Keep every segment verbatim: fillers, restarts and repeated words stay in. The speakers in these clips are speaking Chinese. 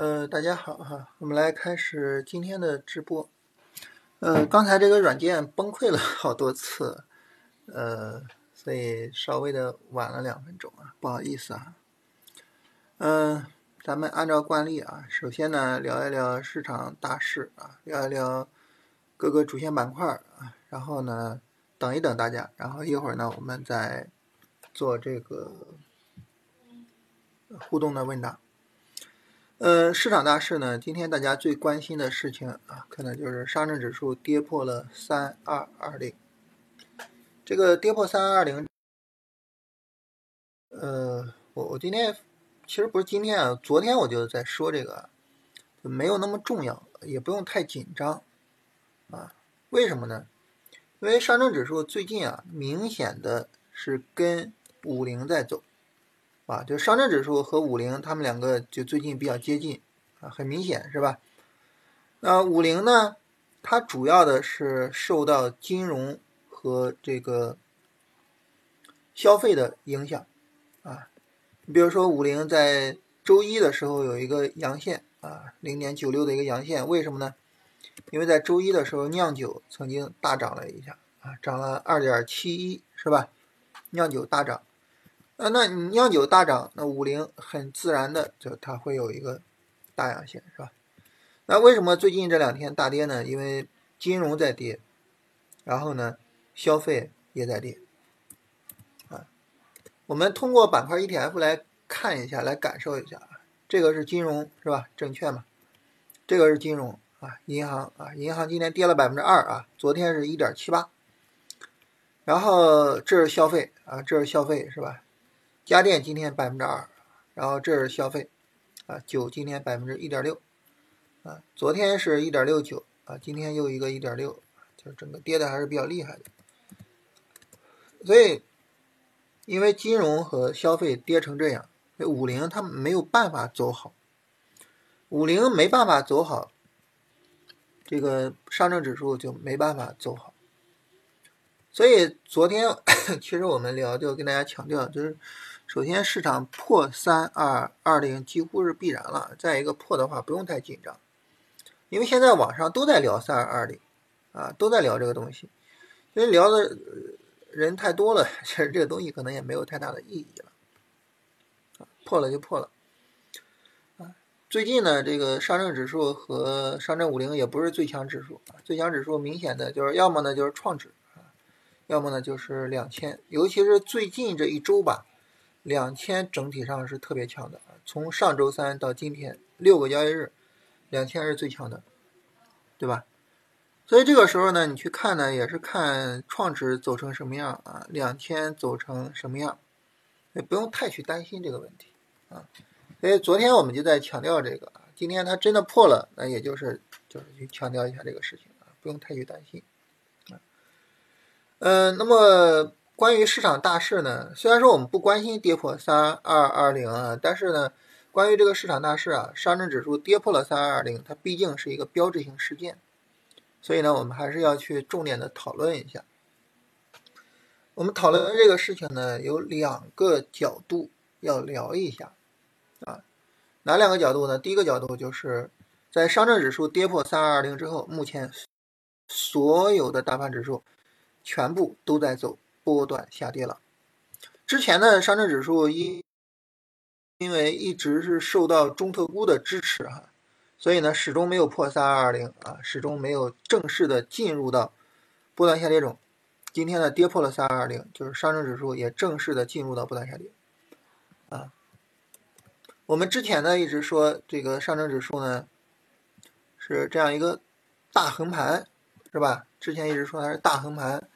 呃，大家好哈，我们来开始今天的直播。呃，刚才这个软件崩溃了好多次，呃，所以稍微的晚了两分钟啊，不好意思啊。嗯、呃，咱们按照惯例啊，首先呢聊一聊市场大势啊，聊一聊各个主线板块啊，然后呢等一等大家，然后一会儿呢我们再做这个互动的问答。呃，市场大势呢，今天大家最关心的事情啊，可能就是上证指数跌破了三二二零，这个跌破三二二零，呃，我我今天其实不是今天啊，昨天我就在说这个，没有那么重要，也不用太紧张啊。为什么呢？因为上证指数最近啊，明显的是跟五零在走。啊，就上证指数和五零，他们两个就最近比较接近啊，很明显是吧？那五零呢，它主要的是受到金融和这个消费的影响啊。你比如说五零在周一的时候有一个阳线啊， 零点九六 的一个阳线，为什么呢？因为在周一的时候酿酒曾经大涨了一下啊，涨了 二点七一 是吧？酿酒大涨。啊，那你酿酒大涨，那五零很自然的就它会有一个大阳线，是吧？那为什么最近这两天大跌呢？因为金融在跌，然后呢，消费也在跌。啊，我们通过板块 E T F 来看一下，来感受一下，这个是金融是吧？证券嘛，这个是金融啊，银行啊，银行今天跌了百分之二啊，昨天是 一点七八， 然后这是消费啊，这是消费是吧？家电今天百分之二，然后这是消费，啊，酒今天百分之一点六，啊，昨天是一点六九，啊，今天又一个一点六，就是整个跌的还是比较厉害的。所以，因为金融和消费跌成这样，五零它没有办法走好，五零没办法走好，这个上证指数就没办法走好。所以昨天其实我们聊就跟大家强调，就是首先市场破三二二零几乎是必然了，再一个破的话不用太紧张，因为现在网上都在聊三二二零啊，都在聊这个东西，因为聊的人太多了，其实这个东西可能也没有太大的意义了，啊，破了就破了啊。最近呢，这个上证指数和上证五零也不是最强指数啊，最强指数明显的就是要么呢就是创指，要么呢就是两千，尤其是最近这一周吧，两千整体上是特别强的。从上周三到今天六个交易日，两千是最强的，对吧？所以这个时候呢，你去看呢，也是看创指走成什么样啊，两千走成什么样，也不用太去担心这个问题啊。所以昨天我们就在强调这个，今天它真的破了，那也就是就是去强调一下这个事情啊，不用太去担心。呃，那么关于市场大势呢，虽然说我们不关心跌破三二二零啊，但是呢，关于这个市场大势啊，上证指数跌破了三二二零，它毕竟是一个标志性事件，所以呢，我们还是要去重点的讨论一下。我们讨论这个事情呢，有两个角度要聊一下啊，哪两个角度呢？第一个角度就是在上证指数跌破三二二零之后，目前所有的大盘指数全部都在走波段下跌了。之前的上证指数因因为一直是受到中特估的支持哈，所以呢始终没有破三二二零啊，始终没有正式的进入到波段下跌中。今天呢跌破了三二二零，就是上证指数也正式的进入到波段下跌啊。我们之前呢一直说这个上证指数呢是这样一个大横盘，是吧？之前一直说它是大横盘。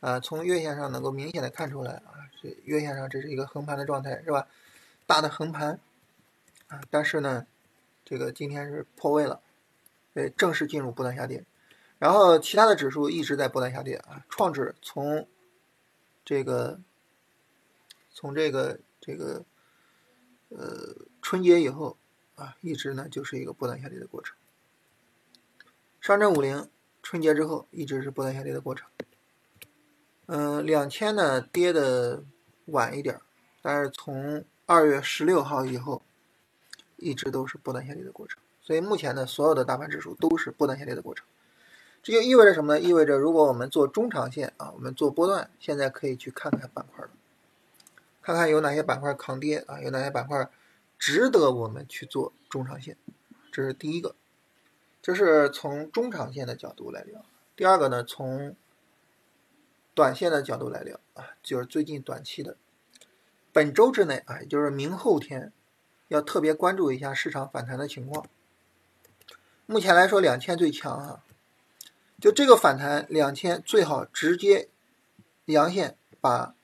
啊，从月线上能够明显的看出来啊，这月线上这是一个横盘的状态，是吧？大的横盘啊，但是呢，这个今天是破位了，对，正式进入波段下跌。然后其他的指数一直在波段下跌啊，创指从这个从这个这个呃春节以后啊，一直呢就是一个波段下跌的过程。上证五零春节之后一直是波段下跌的过程。嗯，两千呢跌的晚一点，但是从二月十六号以后，一直都是波段下跌的过程。所以目前呢，所有的大盘指数都是波段下跌的过程。这就意味着什么呢？意味着如果我们做中长线啊，我们做波段，现在可以去看看板块了，看看有哪些板块抗跌啊，有哪些板块值得我们去做中长线。这是第一个，这是从中长线的角度来聊。第二个呢，从短线的角度来聊啊，就是最近短期的，本周之内啊，也就是明后天，要特别关注一下市场反弹的情况。目前来说，两千最强啊。就这个反弹两千最好直接阳线把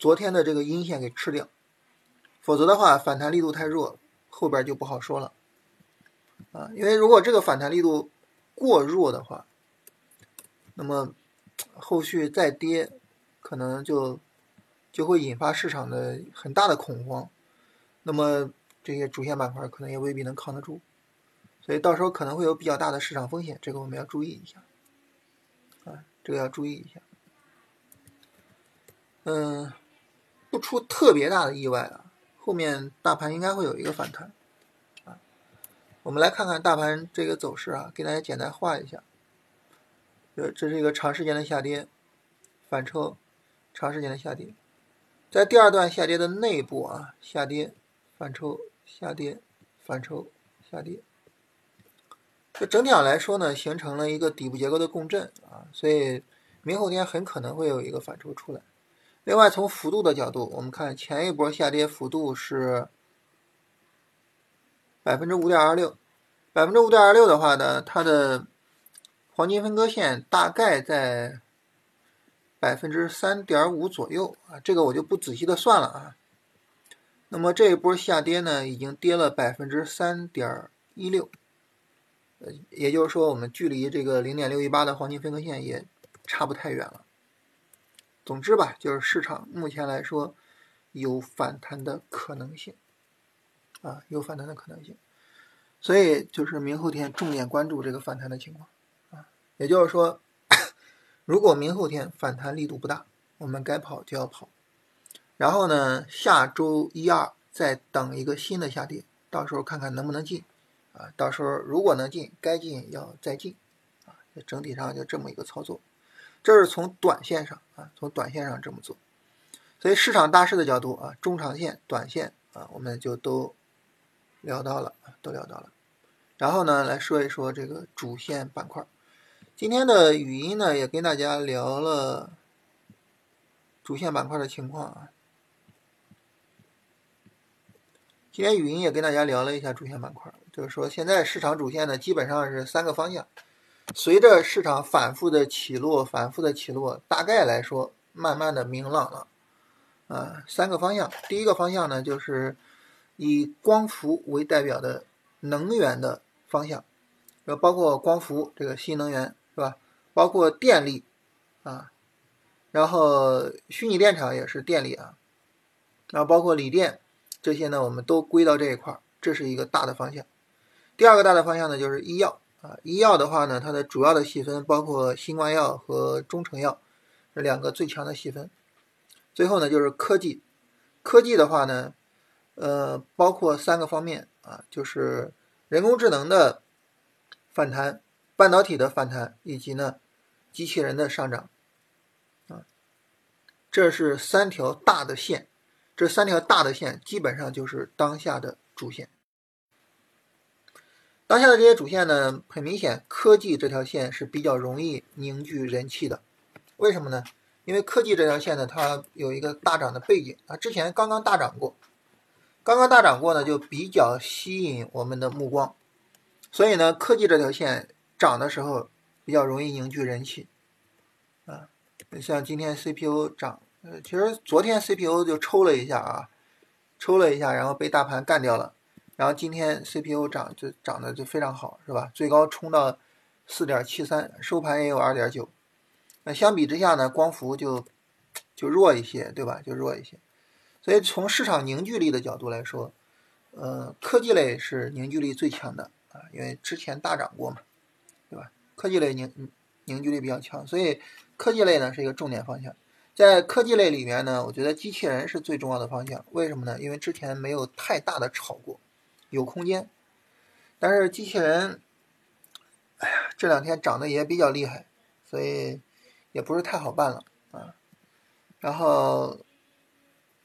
昨天的这个阴线给吃掉，否则的话反弹力度太弱，后边就不好说了啊。因为如果这个反弹力度过弱的话，那么后续再跌可能就就会引发市场的很大的恐慌，那么这些主线板块可能也未必能扛得住，所以到时候可能会有比较大的市场风险，这个我们要注意一下啊，这个要注意一下。嗯，不出特别大的意外啊，后面大盘应该会有一个反弹啊。我们来看看大盘这个走势啊，给大家简单画一下。这是一个长时间的下跌，反抽，长时间的下跌，在第二段下跌的内部啊，下跌，反抽，下跌，反抽，下跌。这整体上来说呢，形成了一个底部结构的共振啊，所以明后天很可能会有一个反抽出来。另外，从幅度的角度，我们看前一波下跌幅度是 百分之五点二六， 百分之五点二六 的话呢，它的黄金分割线大概在 百分之三点五 左右啊，这个我就不仔细的算了啊。那么这一波下跌呢，已经跌了 百分之三点一六，也就是说我们距离这个 零点六一八 的黄金分割线也差不太远了。总之吧，就是市场目前来说有反弹的可能性啊，有反弹的可能性，所以就是明后天重点关注这个反弹的情况啊。也就是说，如果明后天反弹力度不大，我们该跑就要跑，然后呢下周一二再等一个新的下跌，到时候看看能不能进啊，到时候如果能进，该进要再进啊，整体上就这么一个操作，这是从短线上啊，从短线上这么做。所以市场大势的角度啊，中长线、短线啊，我们就都聊到了，都聊到了。然后呢，来说一说这个主线板块。今天的语音呢，也跟大家聊了主线板块的情况啊。今天语音也跟大家聊了一下主线板块，就是说现在市场主线呢基本上是三个方向，随着市场反复的起落，反复的起落，大概来说慢慢的明朗了啊。三个方向，第一个方向呢就是以光伏为代表的能源的方向，包括光伏这个新能源是吧，包括电力啊，然后虚拟电厂也是电力啊，然后包括锂电。这些呢，我们都归到这一块，这是一个大的方向。第二个大的方向呢，就是医药啊。医药的话呢，它的主要的细分包括新冠药和中成药，这两个最强的细分。最后呢，就是科技。科技的话呢，呃，包括三个方面啊，就是人工智能的反弹、半导体的反弹，以及呢，机器人的上涨啊。这是三条大的线。这三条大的线基本上就是当下的主线。当下的这些主线呢，很明显，科技这条线是比较容易凝聚人气的。为什么呢？因为科技这条线呢，它有一个大涨的背景啊，之前刚刚大涨过，刚刚大涨过呢，就比较吸引我们的目光。所以呢，科技这条线涨的时候比较容易凝聚人气啊，像今天 C P U 涨。呃，其实昨天 C P U 就抽了一下啊，抽了一下，然后被大盘干掉了。然后今天 C P U 涨就涨得就非常好，是吧？最高冲到 四点七三， 收盘也有 二点九。那相比之下呢，光伏就就弱一些，对吧？就弱一些。所以从市场凝聚力的角度来说，呃，科技类是凝聚力最强的啊，因为之前大涨过嘛，对吧？科技类凝凝聚力比较强，所以科技类呢是一个重点方向。在科技类里面呢，我觉得机器人是最重要的方向。为什么呢？因为之前没有太大的炒过有空间。但是机器人，哎呀，这两天涨得也比较厉害，所以也不是太好办了啊。然后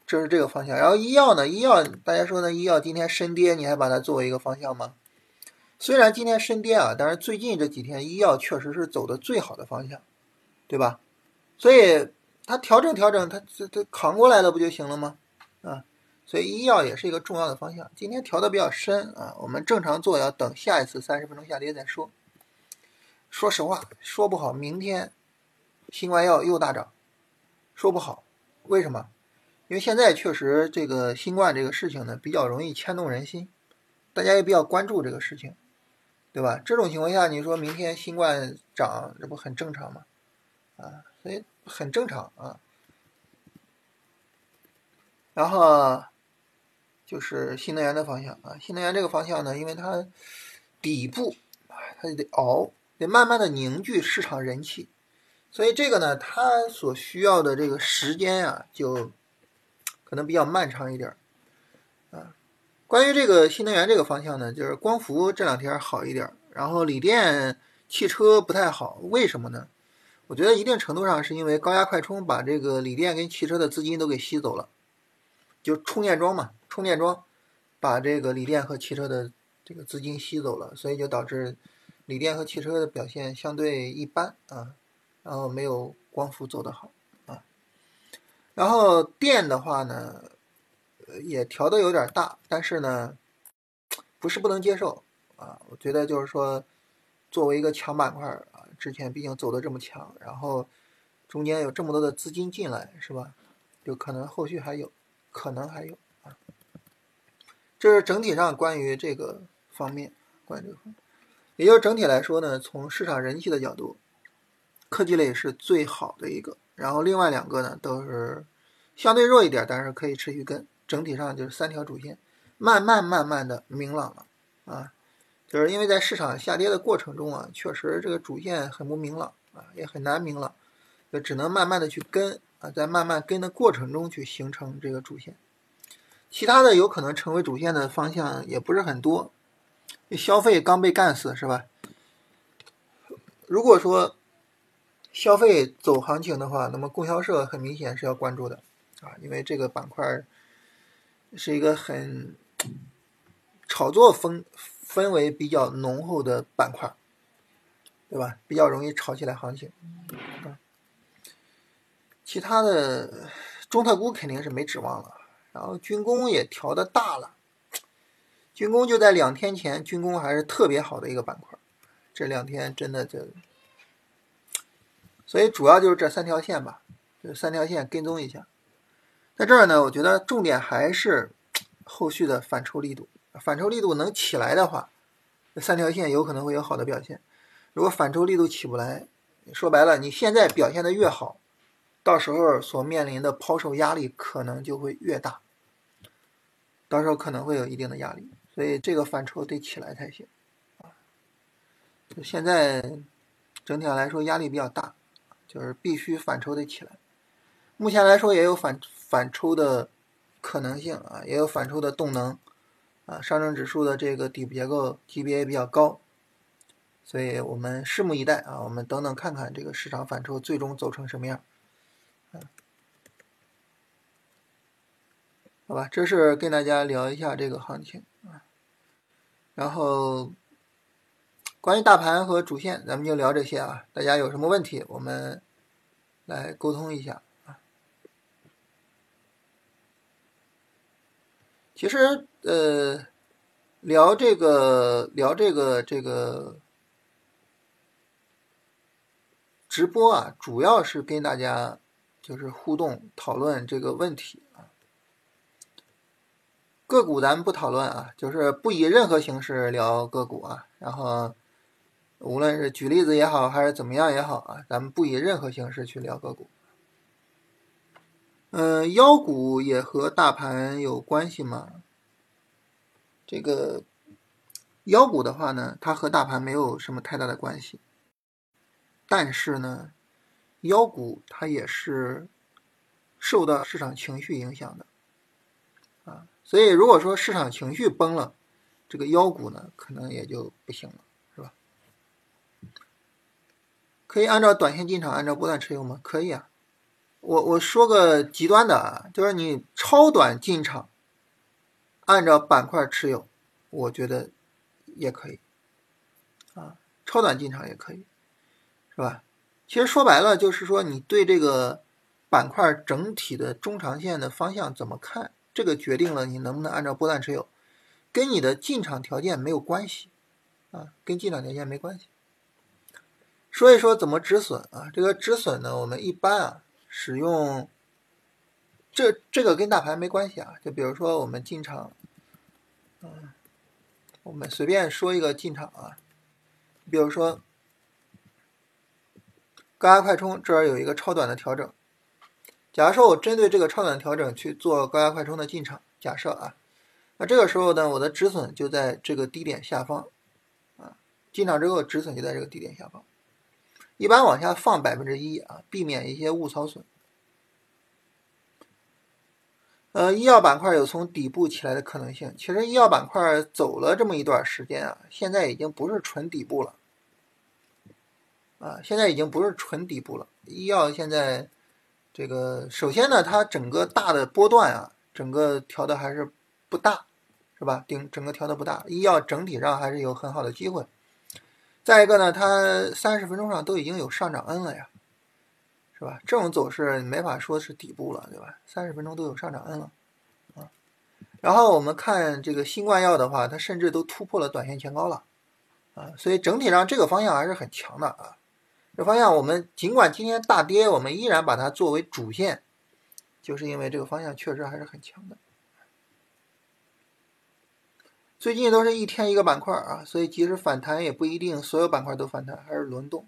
这是这个方向。然后医药呢，医药大家说呢，医药今天深跌，你还把它作为一个方向吗？虽然今天深跌啊，但是最近这几天医药确实是走的最好的方向，对吧？所以它调整调整，它它扛过来了不就行了吗？啊，所以医药也是一个重要的方向。今天调的比较深啊，我们正常做要等下一次三十分钟下跌再说。说实话，说不好明天新冠药又大涨，说不好，为什么？因为现在确实这个新冠这个事情呢比较容易牵动人心，大家也比较关注这个事情，对吧？这种情况下，你说明天新冠涨，这不很正常吗？啊，所以很正常啊。然后就是新能源的方向啊，新能源这个方向呢，因为它底部它得熬，得慢慢的凝聚市场人气，所以这个呢，它所需要的这个时间啊，就可能比较漫长一点啊。关于这个新能源这个方向呢，就是光伏这两天好一点，然后锂电汽车不太好，为什么呢？我觉得一定程度上是因为高压快充把这个锂电跟汽车的资金都给吸走了，就充电桩嘛，充电桩把这个锂电和汽车的这个资金吸走了，所以就导致锂电和汽车的表现相对一般啊，然后没有光伏走得好。然后电的话呢，也调的有点大，但是呢，不是不能接受啊。我觉得就是说，作为一个强板块啊，之前毕竟走的这么强，然后中间有这么多的资金进来，是吧？就可能后续还有，可能还有啊。这是整体上关于这个方面，关于这个方面，也就是整体来说呢，从市场人气的角度，科技类是最好的一个。然后另外两个呢都是相对弱一点，但是可以持续跟，整体上就是三条主线慢慢慢慢的明朗了啊，就是因为在市场下跌的过程中啊，确实这个主线很不明朗啊，也很难明朗，就只能慢慢的去跟啊，在慢慢跟的过程中去形成这个主线。其他的有可能成为主线的方向也不是很多，消费刚被干死，是吧？如果说消费走行情的话，那么供销社很明显是要关注的啊，因为这个板块是一个很炒作氛氛围比较浓厚的板块，对吧？比较容易炒起来行情啊。其他的中特估肯定是没指望了，然后军工也调的大了，军工就在两天前，军工还是特别好的一个板块，这两天真的就。所以主要就是这三条线吧，这三条线跟踪一下。在这儿呢，我觉得重点还是后续的反抽力度，反抽力度能起来的话，这三条线有可能会有好的表现。如果反抽力度起不来，说白了，你现在表现的越好，到时候所面临的抛售压力可能就会越大，到时候可能会有一定的压力，所以这个反抽得起来才行啊。就现在整体上来说压力比较大，就是必须反抽得起来。目前来说也有反反抽的可能性啊，也有反抽的动能啊，上证指数的这个底部结构级别也比较高，所以我们拭目以待啊，我们等等看看这个市场反抽最终走成什么样啊。好吧，这是跟大家聊一下这个行情啊。然后关于大盘和主线，咱们就聊这些啊。大家有什么问题，我们来沟通一下啊。其实，呃，聊这个聊这个这个直播啊，主要是跟大家就是互动讨论这个问题啊。个股咱们不讨论啊，就是不以任何形式聊个股啊，然后。无论是举例子也好，还是怎么样也好啊，咱们不以任何形式去聊个股。嗯，妖股也和大盘有关系吗？这个妖股的话呢，它和大盘没有什么太大的关系，但是呢，妖股它也是受到市场情绪影响的啊。所以如果说市场情绪崩了，这个腰股呢可能也就不行了，是吧？可以按照短线进场，按照波段持有吗？可以啊。我我说个极端的啊，就是你超短进场，按照板块持有，我觉得也可以啊，超短进场也可以，是吧？其实说白了就是说你对这个板块整体的中长线的方向怎么看，这个决定了你能不能按照波段持有，跟你的进场条件没有关系啊，跟进场条件没关系。说一说怎么止损啊，这个止损呢，我们一般啊使用这这个跟大盘没关系啊，就比如说我们进场，嗯，我们随便说一个进场啊，比如说高压快充这儿有一个超短的调整，假如说我针对这个超短调整去做高压快充的进场，假设啊，那这个时候呢，我的止损就在这个低点下方啊，进场之后止损就在这个低点下方。一般往下放 百分之一 啊，避免一些误操损。呃，医药板块有从底部起来的可能性，其实医药板块走了这么一段时间啊，现在已经不是纯底部了啊，现在已经不是纯底部了。医药现在这个首先呢，它整个大的波段啊，整个调的还是不大，是吧？顶整个调的不大，医药整体上还是有很好的机会。再一个呢，它三十分钟上都已经有上涨 N 了呀，是吧？这种走势没法说是底部了，对吧？三十分钟都有上涨 N 了啊。然后我们看这个新冠药的话，它甚至都突破了短线前高了啊，所以整体上这个方向还是很强的啊。这方向我们尽管今天大跌，我们依然把它作为主线，就是因为这个方向确实还是很强的。最近都是一天一个板块啊，所以即使反弹也不一定所有板块都反弹，还是轮动。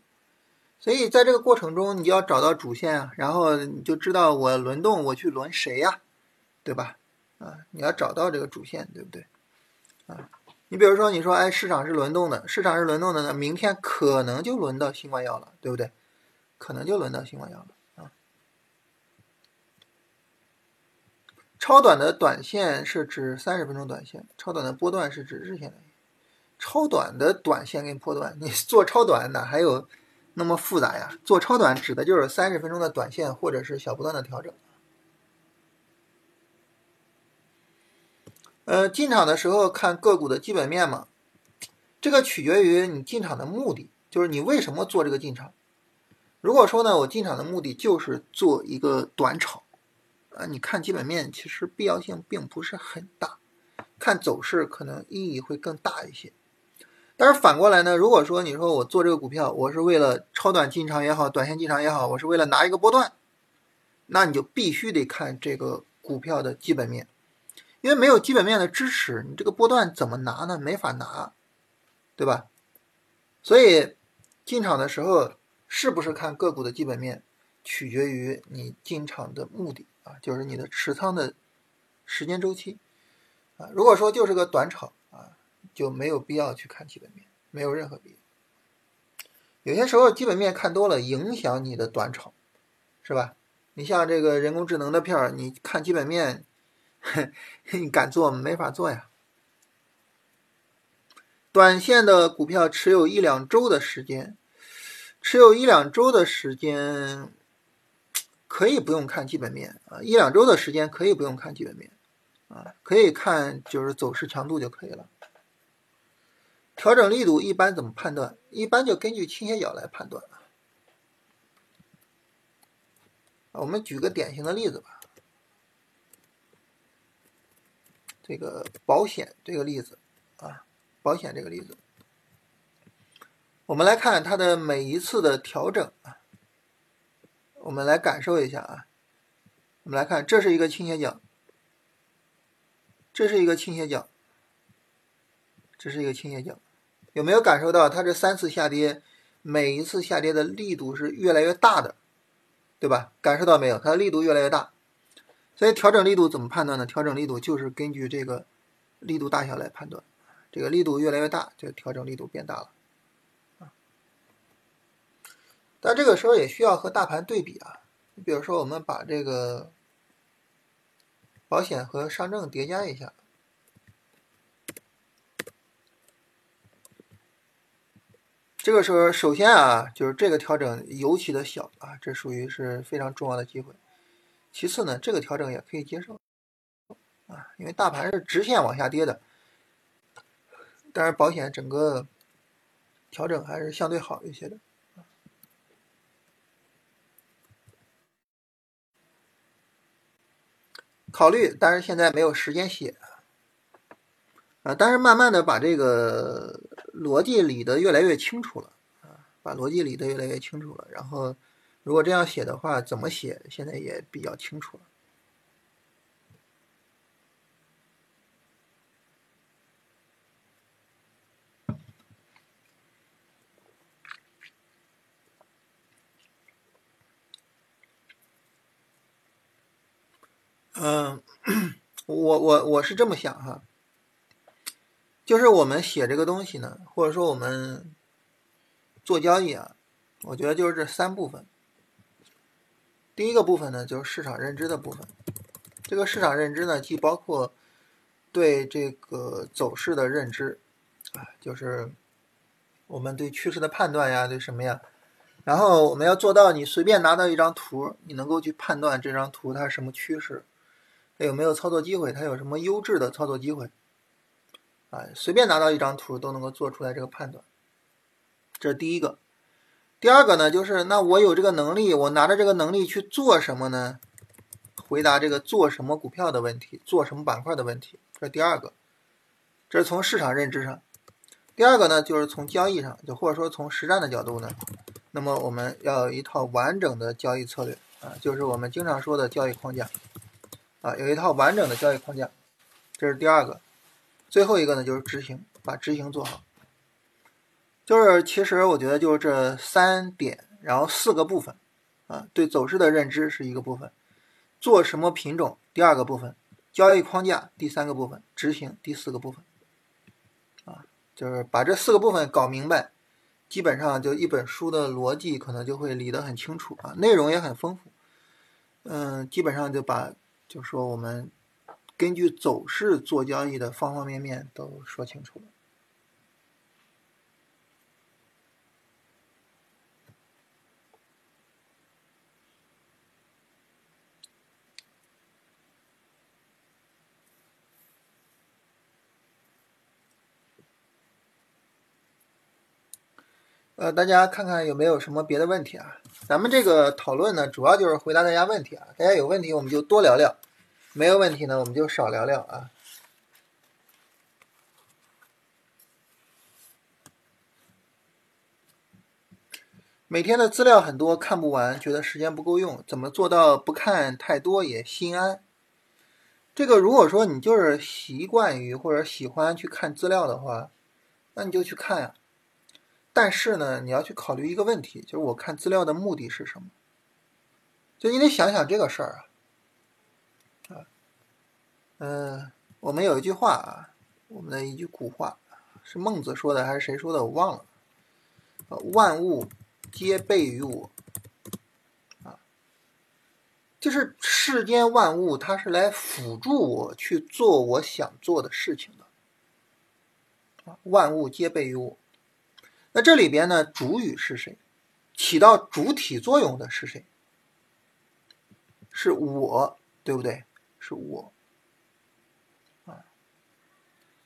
所以在这个过程中你要找到主线啊，然后你就知道我轮动我去轮谁呀、啊、对吧？啊，你要找到这个主线，对不对啊？你比如说你说哎，市场是轮动的，市场是轮动的呢，明天可能就轮到新冠药了，对不对？可能就轮到新冠药了啊。超短的短线是指三十分钟短线，超短的波段是指日线的。超短的短线跟波段，你做超短哪还有那么复杂呀？做超短指的就是三十分钟的短线或者是小波段的调整。呃，进场的时候看个股的基本面嘛，这个取决于你进场的目的，就是你为什么做这个进场。如果说呢，我进场的目的就是做一个短炒，啊，你看基本面其实必要性并不是很大，看走势可能意义会更大一些。但是反过来呢，如果说你说我做这个股票，我是为了超短进场也好，短线进场也好，我是为了拿一个波段，那你就必须得看这个股票的基本面，因为没有基本面的支持，你这个波段怎么拿呢？没法拿，对吧？所以进场的时候是不是看个股的基本面，取决于你进场的目的啊，就是你的持仓的时间周期啊。如果说就是个短炒啊，就没有必要去看基本面，没有任何必要。有些时候基本面看多了，影响你的短炒，是吧？你像这个人工智能的片儿，你看基本面，你敢做没法做呀。短线的股票持有一两周的时间，持有一两周的时间。可以不用看基本面啊，一两周的时间可以不用看基本面啊，可以看就是走势强度就可以了。调整力度一般怎么判断？一般就根据倾斜角来判断啊。我们举个典型的例子吧，这个保险这个例子啊，保险这个例子，我们来看它的每一次的调整啊。我们来感受一下啊，我们来看，这是一个倾斜角，这是一个倾斜角，这是一个倾斜角，有没有感受到它这三次下跌，每一次下跌的力度是越来越大的，对吧？感受到没有？它的力度越来越大，所以调整力度怎么判断呢？调整力度就是根据这个力度大小来判断，这个力度越来越大，就调整力度变大了。但这个时候也需要和大盘对比啊，比如说我们把这个保险和上证叠加一下，这个时候首先啊，就是这个调整尤其的小啊，这属于是非常重要的机会。其次呢，这个调整也可以接受啊，因为大盘是直线往下跌的，但是保险整个调整还是相对好一些的。考虑，但是现在没有时间写啊，但是慢慢的把这个逻辑理得越来越清楚了啊，把逻辑理得越来越清楚了。然后，如果这样写的话，怎么写现在也比较清楚了。嗯，我我我是这么想哈，就是我们写这个东西呢，或者说我们做交易啊，我觉得就是这三部分。第一个部分呢，就是市场认知的部分。这个市场认知呢，既包括对这个走势的认知啊，就是我们对趋势的判断呀，对什么呀。然后我们要做到，你随便拿到一张图，你能够去判断这张图它是什么趋势。有没有操作机会？它有什么优质的操作机会？啊，随便拿到一张图都能够做出来这个判断，这是第一个。第二个呢，就是那我有这个能力，我拿着这个能力去做什么呢？回答这个做什么股票的问题，做什么板块的问题，这是第二个。这是从市场认知上。第二个呢，就是从交易上，就或者说从实战的角度呢，那么我们要有一套完整的交易策略啊，就是我们经常说的交易框架。啊，有一套完整的交易框架，这是第二个。最后一个呢，就是执行，把执行做好。就是其实我觉得就是这三点，然后四个部分啊，对走势的认知是一个部分，做什么品种第二个部分，交易框架第三个部分，执行第四个部分。啊，就是把这四个部分搞明白，基本上就一本书的逻辑可能就会理得很清楚啊，内容也很丰富。嗯，基本上就把。就说我们根据走势做交易的方方面面都说清楚了。呃，大家看看有没有什么别的问题啊？咱们这个讨论呢，主要就是回答大家问题啊。大家有问题我们就多聊聊，没有问题呢我们就少聊聊啊。每天的资料很多，看不完，觉得时间不够用，怎么做到不看太多也心安？这个如果说你就是习惯于或者喜欢去看资料的话，那你就去看啊。但是呢，你要去考虑一个问题，就是我看资料的目的是什么？就你得想想这个事儿啊，啊，嗯，我们有一句话啊，我们的一句古话，是孟子说的还是谁说的？我忘了。啊、万物皆备于我，啊，就是世间万物，它是来辅助我去做我想做的事情的。啊、万物皆备于我。那这里边呢，主语是谁？起到主体作用的是谁？是我，对不对？是我，啊，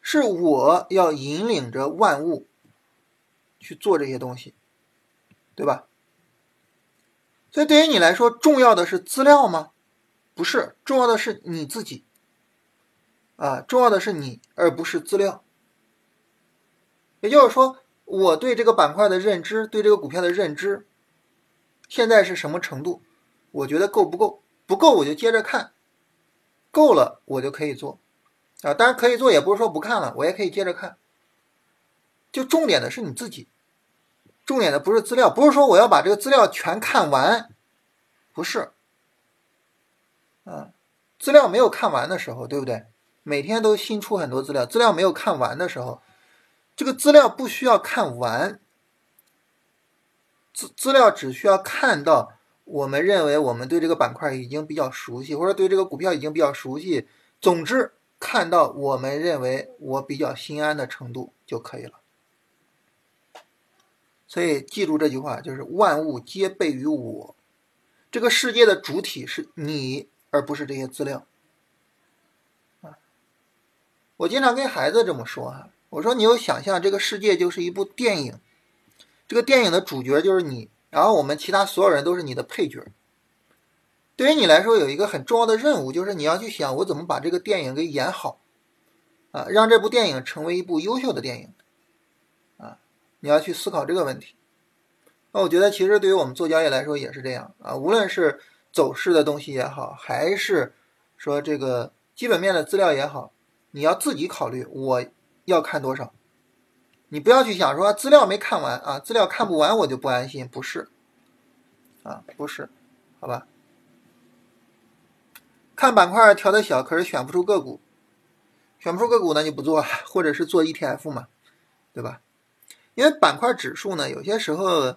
是我要引领着万物去做这些东西，对吧？所以对于你来说，重要的是资料吗？不是，重要的是你自己，啊，重要的是你，而不是资料。也就是说，我对这个板块的认知，对这个股票的认知，现在是什么程度？我觉得够不够？不够我就接着看，够了我就可以做啊。当然可以做也不是说不看了，我也可以接着看。就重点的是你自己，重点的不是资料，不是说我要把这个资料全看完，不是啊。资料没有看完的时候，对不对？每天都新出很多资料，资料没有看完的时候。这个资料不需要看完，资资料只需要看到我们认为我们对这个板块已经比较熟悉，或者对这个股票已经比较熟悉，总之看到我们认为我比较心安的程度就可以了。所以记住这句话，就是万物皆备于我。这个世界的主体是你，而不是这些资料。我经常跟孩子这么说啊，我说你有想象这个世界就是一部电影，这个电影的主角就是你，然后我们其他所有人都是你的配角。对于你来说有一个很重要的任务，就是你要去想我怎么把这个电影给演好啊，让这部电影成为一部优秀的电影啊，你要去思考这个问题。那我觉得其实对于我们做交易来说也是这样啊，无论是走势的东西也好，还是说这个基本面的资料也好，你要自己考虑我要看多少，你不要去想说资料没看完啊，资料看不完我就不安心，不是啊，不是，好吧？看板块调的小，可是选不出个股，选不出个股呢就不做了，或者是做 E T F 嘛，对吧？因为板块指数呢，有些时候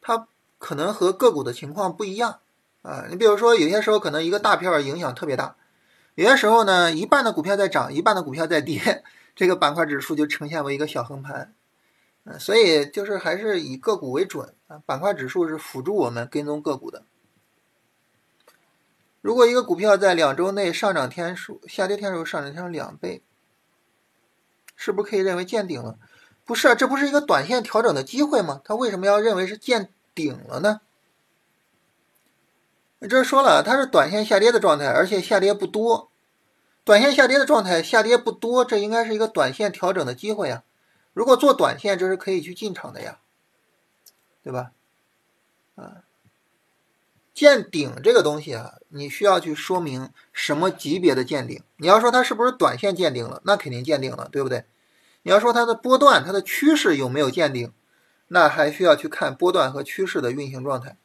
它可能和个股的情况不一样啊，你比如说有些时候可能一个大票影响特别大。有些时候呢，一半的股票在涨，一半的股票在跌，这个板块指数就呈现为一个小横盘，嗯，所以就是还是以个股为准啊，板块指数是辅助我们跟踪个股的。如果一个股票在两周内上涨天数、下跌天数上涨天数两倍，是不是可以认为见顶了？不是，这不是一个短线调整的机会吗？它为什么要认为是见顶了呢？这说了，它是短线下跌的状态，而且下跌不多。短线下跌的状态，下跌不多，这应该是一个短线调整的机会呀。如果做短线，这是可以去进场的呀，对吧？啊，见顶这个东西啊，你需要去说明什么级别的见顶。你要说它是不是短线见顶了，那肯定见顶了，对不对？你要说它的波段、它的趋势有没有见顶，那还需要去看波段和趋势的运行状态。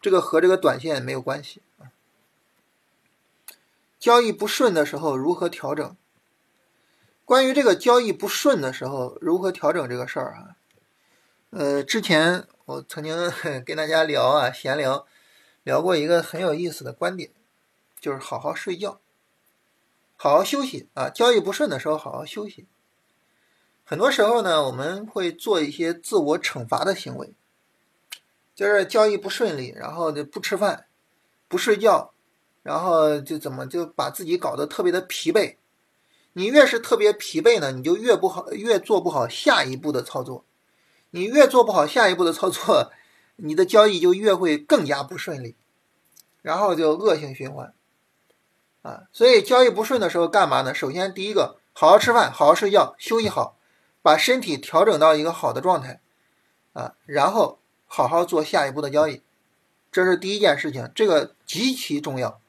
这个和这个短线没有关系啊。交易不顺的时候如何调整？关于这个交易不顺的时候如何调整这个事儿啊，呃，之前我曾经跟大家聊啊，闲聊聊过一个很有意思的观点，就是好好睡觉，好好休息啊。交易不顺的时候好好休息。很多时候呢，我们会做一些自我惩罚的行为。就是交易不顺利，然后就不吃饭，不睡觉，然后就怎么就把自己搞得特别的疲惫。你越是特别疲惫呢，你就越不好，越做不好下一步的操作。你越做不好下一步的操作，你的交易就越会更加不顺利，然后就恶性循环啊。所以交易不顺的时候干嘛呢？首先第一个，好好吃饭，好好睡觉，休息好，把身体调整到一个好的状态啊，然后好好做下一步的交易，这是第一件事情，这个极其重要。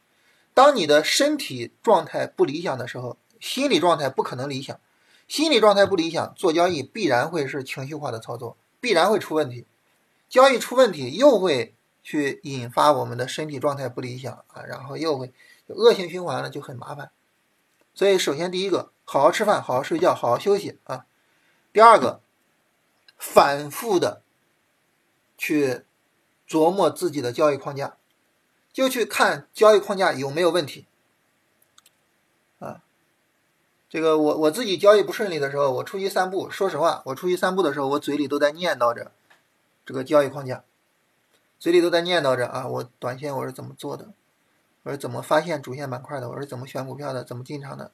当你的身体状态不理想的时候，心理状态不可能理想，心理状态不理想，做交易必然会是情绪化的操作，必然会出问题。交易出问题又会去引发我们的身体状态不理想啊，然后又会恶性循环了，就很麻烦。所以首先第一个，好好吃饭，好好睡觉，好好休息啊。第二个，反复的去琢磨自己的交易框架，就去看交易框架有没有问题啊。这个我我自己交易不顺利的时候，我出去散步，说实话，我出去散步的时候，我嘴里都在念叨着这个交易框架，嘴里都在念叨着啊，我短线我是怎么做的，我是怎么发现主线板块的，我是怎么选股票的，怎么进场的，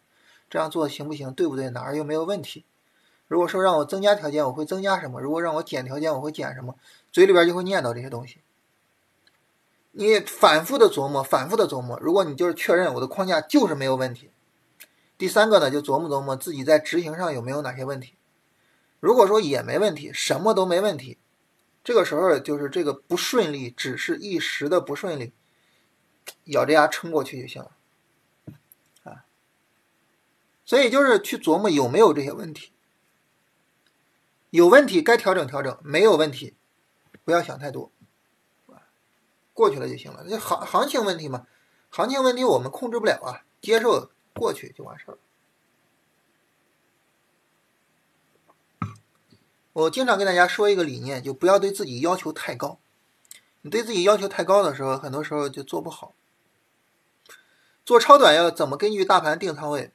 这样做行不行，对不对，哪儿有没有问题。如果说让我增加条件，我会增加什么？如果让我减条件，我会减什么？嘴里边就会念叨这些东西。你反复的琢磨，反复的琢磨。如果你就是确认我的框架就是没有问题。第三个呢，就琢磨琢磨自己在执行上有没有哪些问题。如果说也没问题，什么都没问题，这个时候就是这个不顺利只是一时的不顺利，咬着牙撑过去就行了啊。所以就是去琢磨有没有这些问题。有问题该调整调整，没有问题不要想太多，过去了就行了。这行行情问题嘛，行情问题我们控制不了啊，接受过去就完事儿了。我经常跟大家说一个理念，就不要对自己要求太高。你对自己要求太高的时候，很多时候就做不好。做超短要怎么根据大盘定仓位？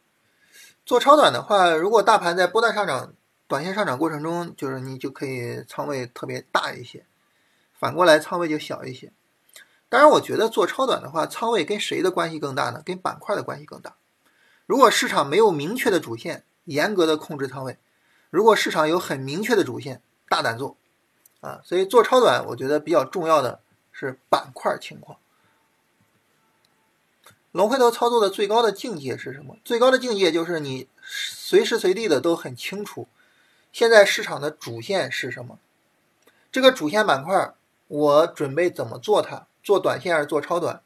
做超短的话，如果大盘在波段上涨短线上涨过程中，就是你就可以仓位特别大一些，反过来仓位就小一些。当然我觉得做超短的话，仓位跟谁的关系更大呢？跟板块的关系更大。如果市场没有明确的主线，严格的控制仓位；如果市场有很明确的主线，大胆做啊！所以做超短我觉得比较重要的是板块情况。龙回头操作的最高的境界是什么？最高的境界就是你随时随地的都很清楚现在市场的主线是什么，这个主线板块我准备怎么做它，做短线还是做超短，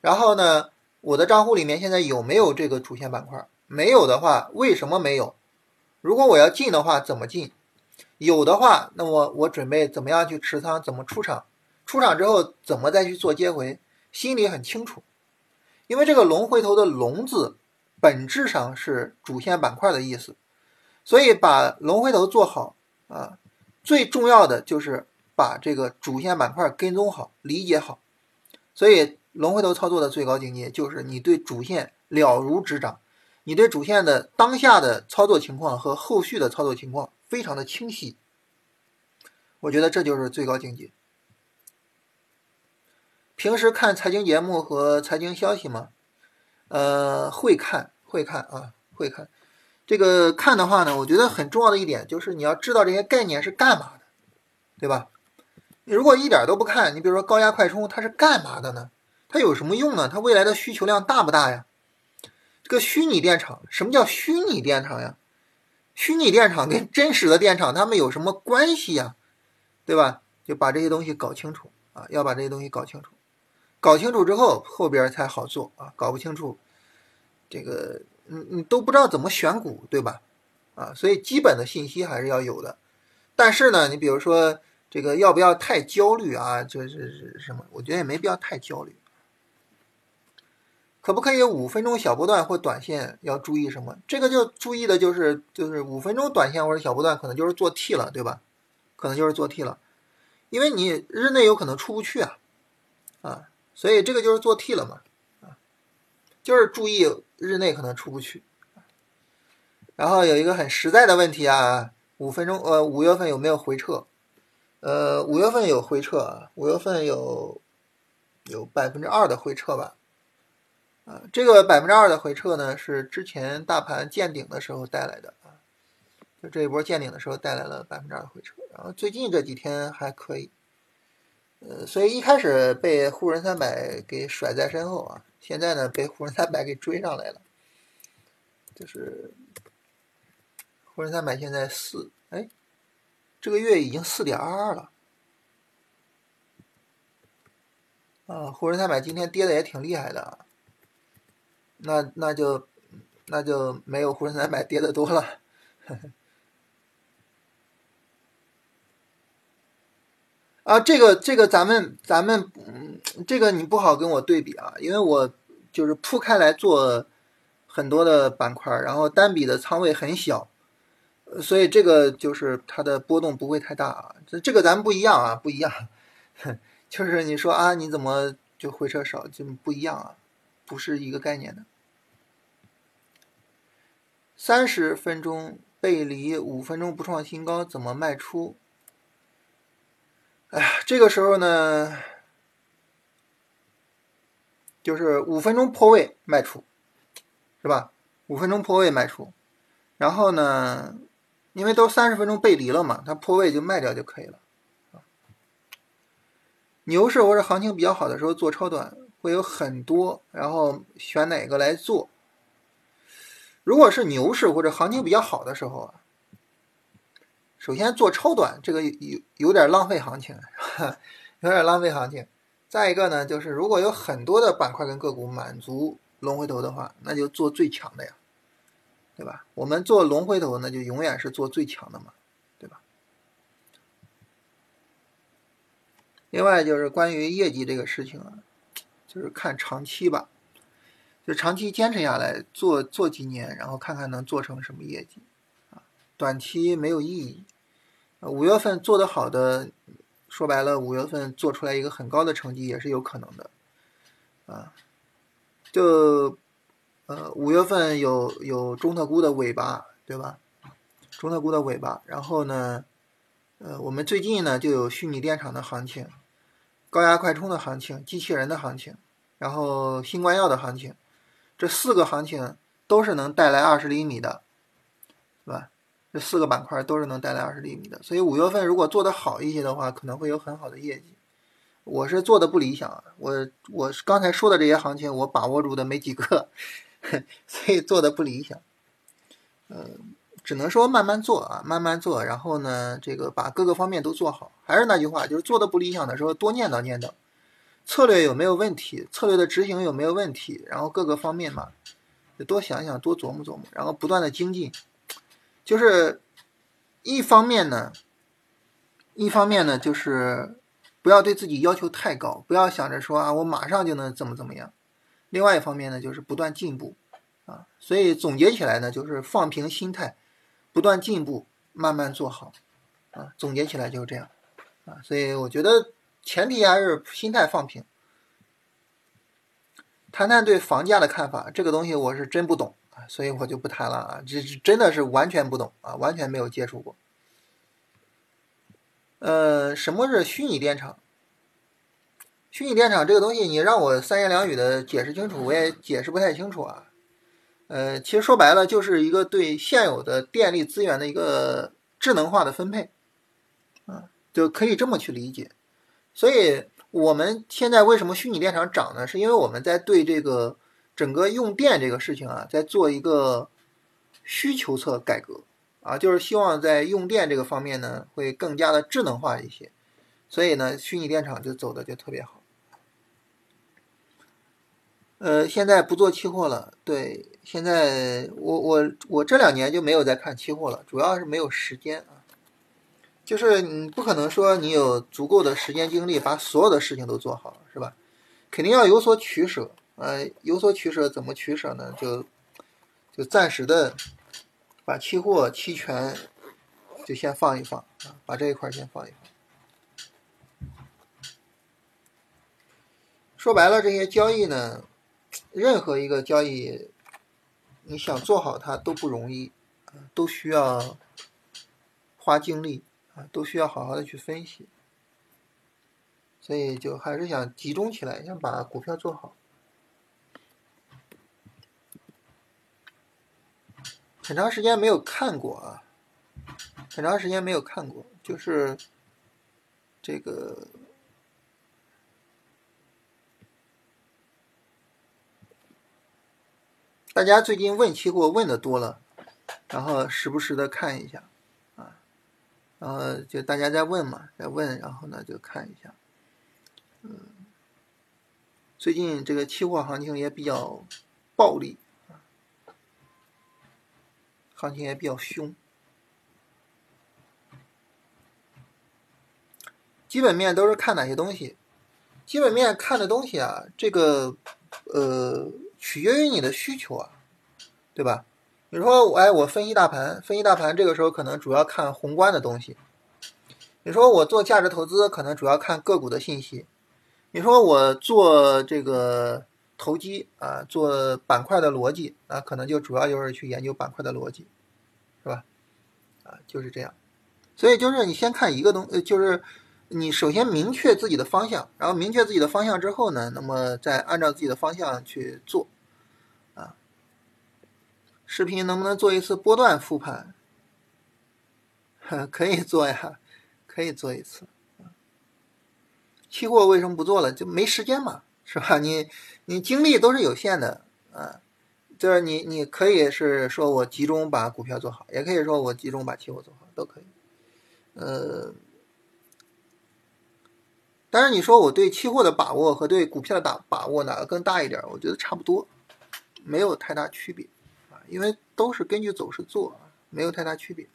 然后呢我的账户里面现在有没有这个主线板块，没有的话为什么没有，如果我要进的话怎么进，有的话那我我准备怎么样去持仓，怎么出场，出场之后怎么再去做接回，心里很清楚。因为这个龙回头的龙字本质上是主线板块的意思，所以把龙回头做好啊，最重要的就是把这个主线板块跟踪好，理解好。所以龙回头操作的最高境界就是你对主线了如指掌，你对主线的当下的操作情况和后续的操作情况非常的清晰，我觉得这就是最高境界。平时看财经节目和财经消息吗？呃，会看，会看啊，会看。这个看的话呢，我觉得很重要的一点就是你要知道这些概念是干嘛的，对吧？你如果一点都不看，你比如说高压快充，它是干嘛的呢？它有什么用呢？它未来的需求量大不大呀？这个虚拟电厂，什么叫虚拟电厂呀？虚拟电厂跟真实的电厂它们有什么关系呀？对吧？就把这些东西搞清楚啊，要把这些东西搞清楚。搞清楚之后，后边才好做啊！搞不清楚，这个你你都不知道怎么选股，对吧？啊，所以基本的信息还是要有的。但是呢，你比如说这个要不要太焦虑啊？这是什么？我觉得也没必要太焦虑。可不可以五分钟小波段或短线要注意什么？这个就注意的就是就是五分钟短线或者小波段可能就是做 T 了，对吧？可能就是做 T 了，因为你日内有可能出不去啊，啊。所以这个就是做 T 了嘛，啊，就是注意日内可能出不去。然后有一个很实在的问题啊，五分钟呃五月份有没有回撤？呃五月份有回撤啊，五月份有有百分之二的回撤吧，啊，这个百分之二的回撤呢是之前大盘见顶的时候带来的啊，就这一波见顶的时候带来了百分之二的回撤，然后最近这几天还可以。呃，所以一开始被沪深三百给甩在身后啊，现在呢被沪深三百给追上来了，就是沪深三百现在四，哎，这个月已经 四点二二 了啊，沪深三百今天跌的也挺厉害的啊，那那就那就没有沪深三百跌的多了，呵呵啊，这个这个咱们咱们、嗯、这个你不好跟我对比啊，因为我就是铺开来做很多的板块，然后单笔的仓位很小，所以这个就是它的波动不会太大啊。这这个咱们不一样啊，不一样，就是你说啊你怎么就回撤少，就不一样啊，不是一个概念的。三十分钟背离，五分钟不创新高，怎么卖出？哎呀，这个时候呢，就是五分钟破位卖出，是吧？五分钟破位卖出，然后呢，因为都三十分钟背离了嘛，它破位就卖掉就可以了。牛市或者行情比较好的时候做超短会有很多，然后选哪个来做？如果是牛市或者行情比较好的时候啊。首先做超短这个有有点浪费行情，有点浪费行情。再一个呢，就是如果有很多的板块跟个股满足龙回头的话，那就做最强的呀，对吧？我们做龙回头那就永远是做最强的嘛，对吧？另外就是关于业绩这个事情啊，就是看长期吧，就长期坚持下来做做几年，然后看看能做成什么业绩，短期没有意义。五月份做得好的，说白了五月份做出来一个很高的成绩也是有可能的啊，就呃五月份有有中特估的尾巴，对吧？中特估的尾巴。然后呢，呃，我们最近呢就有虚拟电厂的行情、高压快充的行情、机器人的行情，然后新冠药的行情，这四个行情都是能带来二十厘米的，是吧？这四个板块都是能带来二十厘米的。所以五月份如果做得好一些的话，可能会有很好的业绩。我是做的不理想，我我刚才说的这些行情我把握住的没几个，所以做的不理想。呃，只能说慢慢做啊，慢慢做，然后呢，这个把各个方面都做好。还是那句话，就是做的不理想的时候多念叨念叨，策略有没有问题，策略的执行有没有问题，然后各个方面嘛，就多想想，多琢磨琢磨，然后不断的精进。就是一方面呢，一方面呢就是。不要对自己要求太高，不要想着说啊，我马上就能怎么怎么样。另外一方面呢，就是不断进步啊。所以总结起来呢，就是放平心态，不断进步，慢慢做好啊。总结起来就是这样啊。所以我觉得前提还是心态放平。谈谈对房价的看法，这个东西我是真不懂啊，所以我就不谈了啊。这真的是完全不懂啊，完全没有接触过。呃，什么是虚拟电厂？虚拟电厂这个东西，你让我三言两语的解释清楚，我也解释不太清楚啊。呃，其实说白了，就是一个对现有的电力资源的一个智能化的分配，啊，就可以这么去理解。所以我们现在为什么虚拟电厂涨呢？是因为我们在对这个整个用电这个事情啊，在做一个需求侧改革。啊，就是希望在用电这个方面呢，会更加的智能化一些，所以呢，虚拟电厂就走的就特别好。呃，现在不做期货了，对，现在我我我这两年就没有在看期货了，主要是没有时间啊，就是你不可能说你有足够的时间精力把所有的事情都做好，是吧？肯定要有所取舍，呃，有所取舍，怎么取舍呢？就就暂时的。把期货、期权就先放一放啊，把这一块先放一放。说白了，这些交易呢，任何一个交易，你想做好它都不容易，都需要花精力啊，都需要好好的去分析。所以就还是想集中起来，想把股票做好。很长时间没有看过啊，很长时间没有看过，就是这个大家最近问期货问的多了，然后时不时的看一下啊，然后就大家在问嘛，在问，然后呢就看一下，嗯，最近这个期货行情也比较暴力。行情也比较凶，基本面都是看哪些东西？基本面看的东西啊，这个呃取决于你的需求啊，对吧？你说，哎，我分析大盘，分析大盘，这个时候可能主要看宏观的东西。你说我做价值投资，可能主要看个股的信息。你说我做这个。投机啊，做板块的逻辑啊，可能就主要就是去研究板块的逻辑，是吧？啊，就是这样。所以就是你先看一个东，就是你首先明确自己的方向，然后明确自己的方向之后呢，那么再按照自己的方向去做。啊，视频能不能做一次波段复盘？可以做呀，可以做一次。期货为什么不做了？就没时间嘛。是吧？你你精力都是有限的啊，就是你你可以是说我集中把股票做好，也可以说我集中把期货做好，都可以。呃，但是你说我对期货的把握和对股票的打把握哪个更大一点？我觉得差不多，没有太大区别啊，因为都是根据走势做，没有太大区别。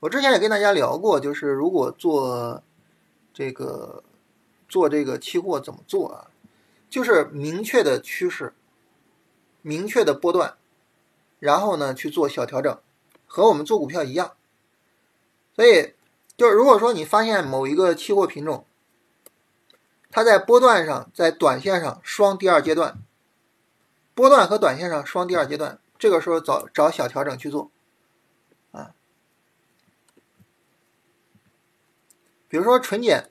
我之前也跟大家聊过，就是如果做这个做这个期货怎么做啊？就是明确的趋势，明确的波段，然后呢去做小调整，和我们做股票一样。所以就是如果说你发现某一个期货品种，它在波段上在短线上双第二阶段，波段和短线上双第二阶段，这个时候找找小调整去做啊，比如说纯碱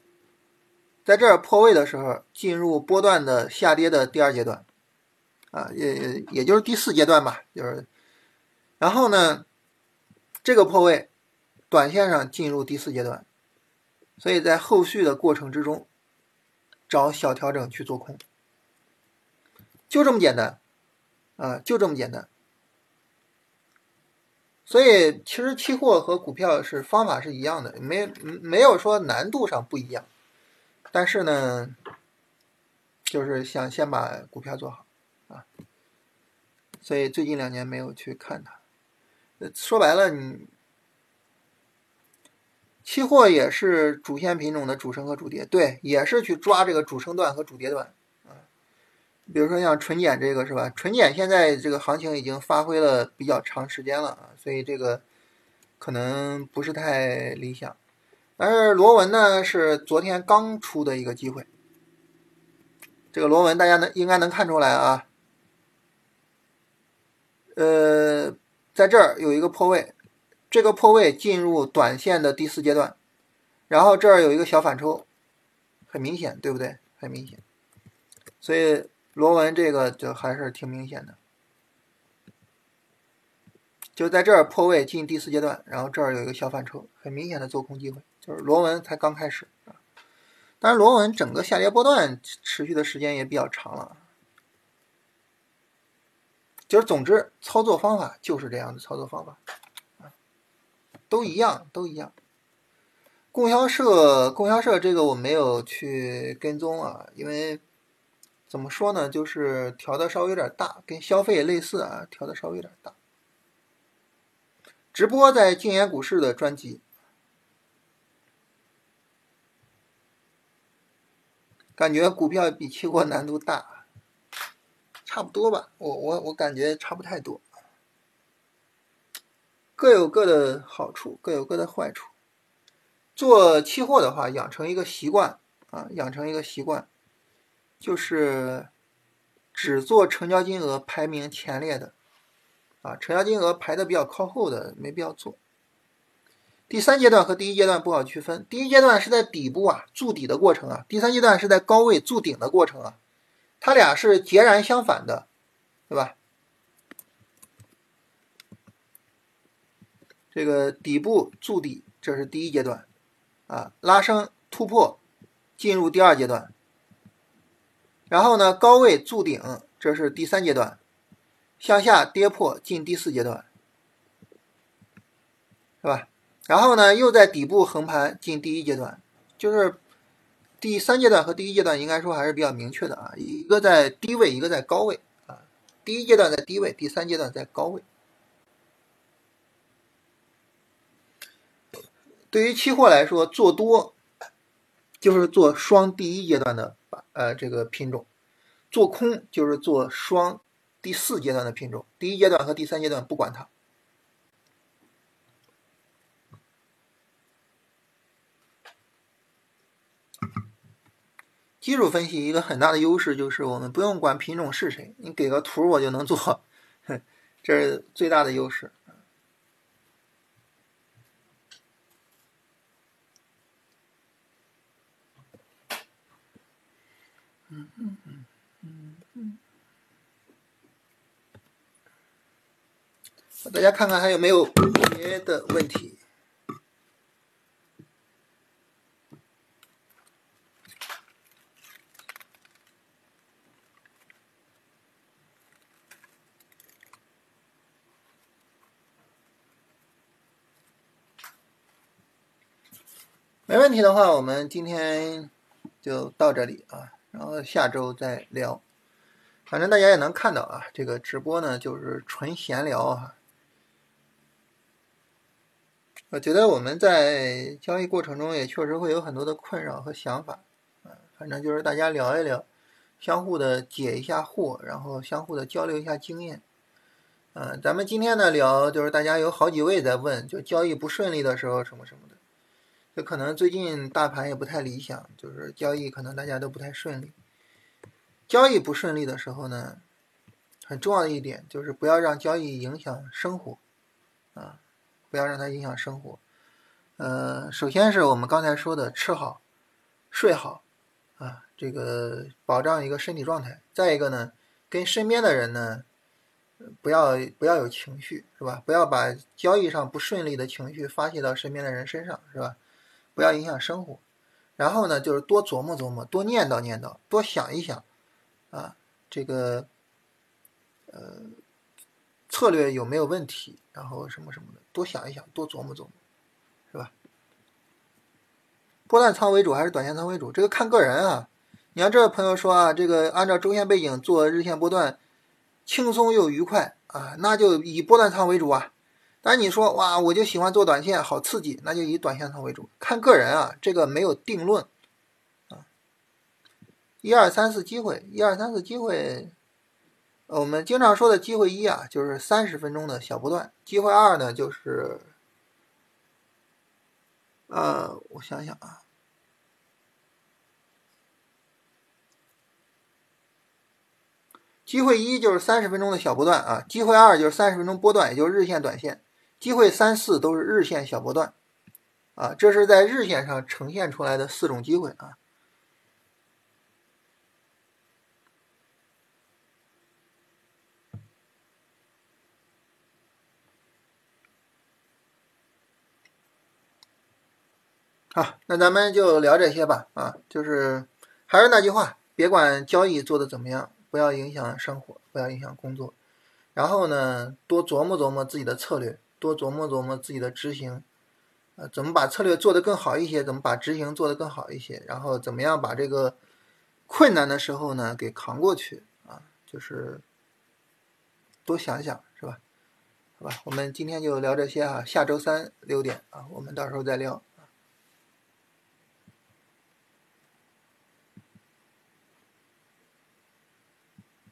在这儿破位的时候进入波段的下跌的第二阶段啊，也也就是第四阶段吧，就是然后呢这个破位短线上进入第四阶段，所以在后续的过程之中找小调整去做空，就这么简单啊，就这么简单。所以其实期货和股票是方法是一样的，没没有说难度上不一样，但是呢就是想先把股票做好啊，所以最近两年没有去看它。说白了你期货也是主线品种的主升和主跌，对，也是去抓这个主升段和主跌段啊。比如说像纯碱这个是吧，纯碱现在这个行情已经发挥了比较长时间了啊，所以这个可能不是太理想。但是螺纹呢是昨天刚出的一个机会，这个螺纹大家能应该能看出来啊，呃，在这儿有一个破位。这个破位进入短线的第四阶段，然后这儿有一个小反抽，很明显，对不对？很明显，所以螺纹这个就还是挺明显的，就在这儿破位进第四阶段，然后这儿有一个小反抽，很明显的做空机会，就是螺纹才刚开始啊。当然，螺纹整个下跌波段持续的时间也比较长了，就是总之操作方法就是这样的操作方法。都一样，都一样。供销社，供销社这个我没有去跟踪啊，因为怎么说呢，就是调的稍微有点大，跟消费也类似啊，调的稍微有点大。直播在静言股市的专辑，感觉股票比期货难度大，差不多吧，我我我感觉差不太多。各有各的好处，各有各的坏处。做期货的话，养成一个习惯啊，养成一个习惯，就是只做成交金额排名前列的啊，成交金额排的比较靠后的没必要做。第三阶段和第一阶段不好区分，第一阶段是在底部啊，筑底的过程啊，第三阶段是在高位筑顶的过程啊，它俩是截然相反的，对吧？这个底部筑底，这是第一阶段，啊，拉升突破，进入第二阶段。然后呢，高位筑顶，这是第三阶段，向下跌破进第四阶段，是吧？然后呢，又在底部横盘进第一阶段，就是第三阶段和第一阶段应该说还是比较明确的啊，一个在低位，一个在高位啊。第一阶段在低位，第三阶段在高位。对于期货来说，做多就是做双第一阶段的呃这个品种，做空就是做双第四阶段的品种，第一阶段和第三阶段不管它。基础分析一个很大的优势就是我们不用管品种是谁，你给个图我就能做，这是最大的优势。嗯嗯嗯嗯嗯，大家看看还有没有别的问题？没问题的话，我们今天就到这里啊。然后下周再聊，反正大家也能看到啊，这个直播呢就是纯闲聊啊。我觉得我们在交易过程中也确实会有很多的困扰和想法，反正就是大家聊一聊，相互的解一下惑，然后相互的交流一下经验。嗯、呃，咱们今天呢聊就是大家有好几位在问，就交易不顺利的时候什么什么的。就可能最近大盘也不太理想，就是交易可能大家都不太顺利。交易不顺利的时候呢，很重要的一点就是不要让交易影响生活啊，不要让它影响生活。呃，首先是我们刚才说的吃好睡好啊，这个保障一个身体状态。再一个呢，跟身边的人呢不要不要有情绪，是吧？不要把交易上不顺利的情绪发泄到身边的人身上，是吧？不要影响生活。然后呢，就是多琢磨琢磨，多念叨念叨，多想一想啊，这个呃策略有没有问题，然后什么什么的，多想一想，多琢磨琢磨，是吧？波段仓为主还是短线仓为主，这个看个人啊。你看这位朋友说啊，这个按照周线背景做日线波段轻松又愉快啊，那就以波段仓为主啊。但是你说哇，我就喜欢做短线，好刺激，那就以短线仓为主。看个人啊，这个没有定论啊。一二三四机会，一二三四机会，我们经常说的机会一啊，就是三十分钟的小波段；机会二呢，就是呃，我想想啊，机会一就是三十分钟的小波段啊，机会二就是三十分钟波段，也就是日线、短线；机会三四都是日线小波段啊，这是在日线上呈现出来的四种机会啊。好，那咱们就聊这些吧啊，就是还是那句话，别管交易做的怎么样，不要影响生活，不要影响工作。然后呢，多琢磨琢磨自己的策略，多琢磨琢磨自己的执行，呃，怎么把策略做得更好一些，怎么把执行做得更好一些，然后怎么样把这个困难的时候呢给扛过去啊，就是多想想，是吧？好吧，我们今天就聊这些啊，下周三六点啊，我们到时候再聊。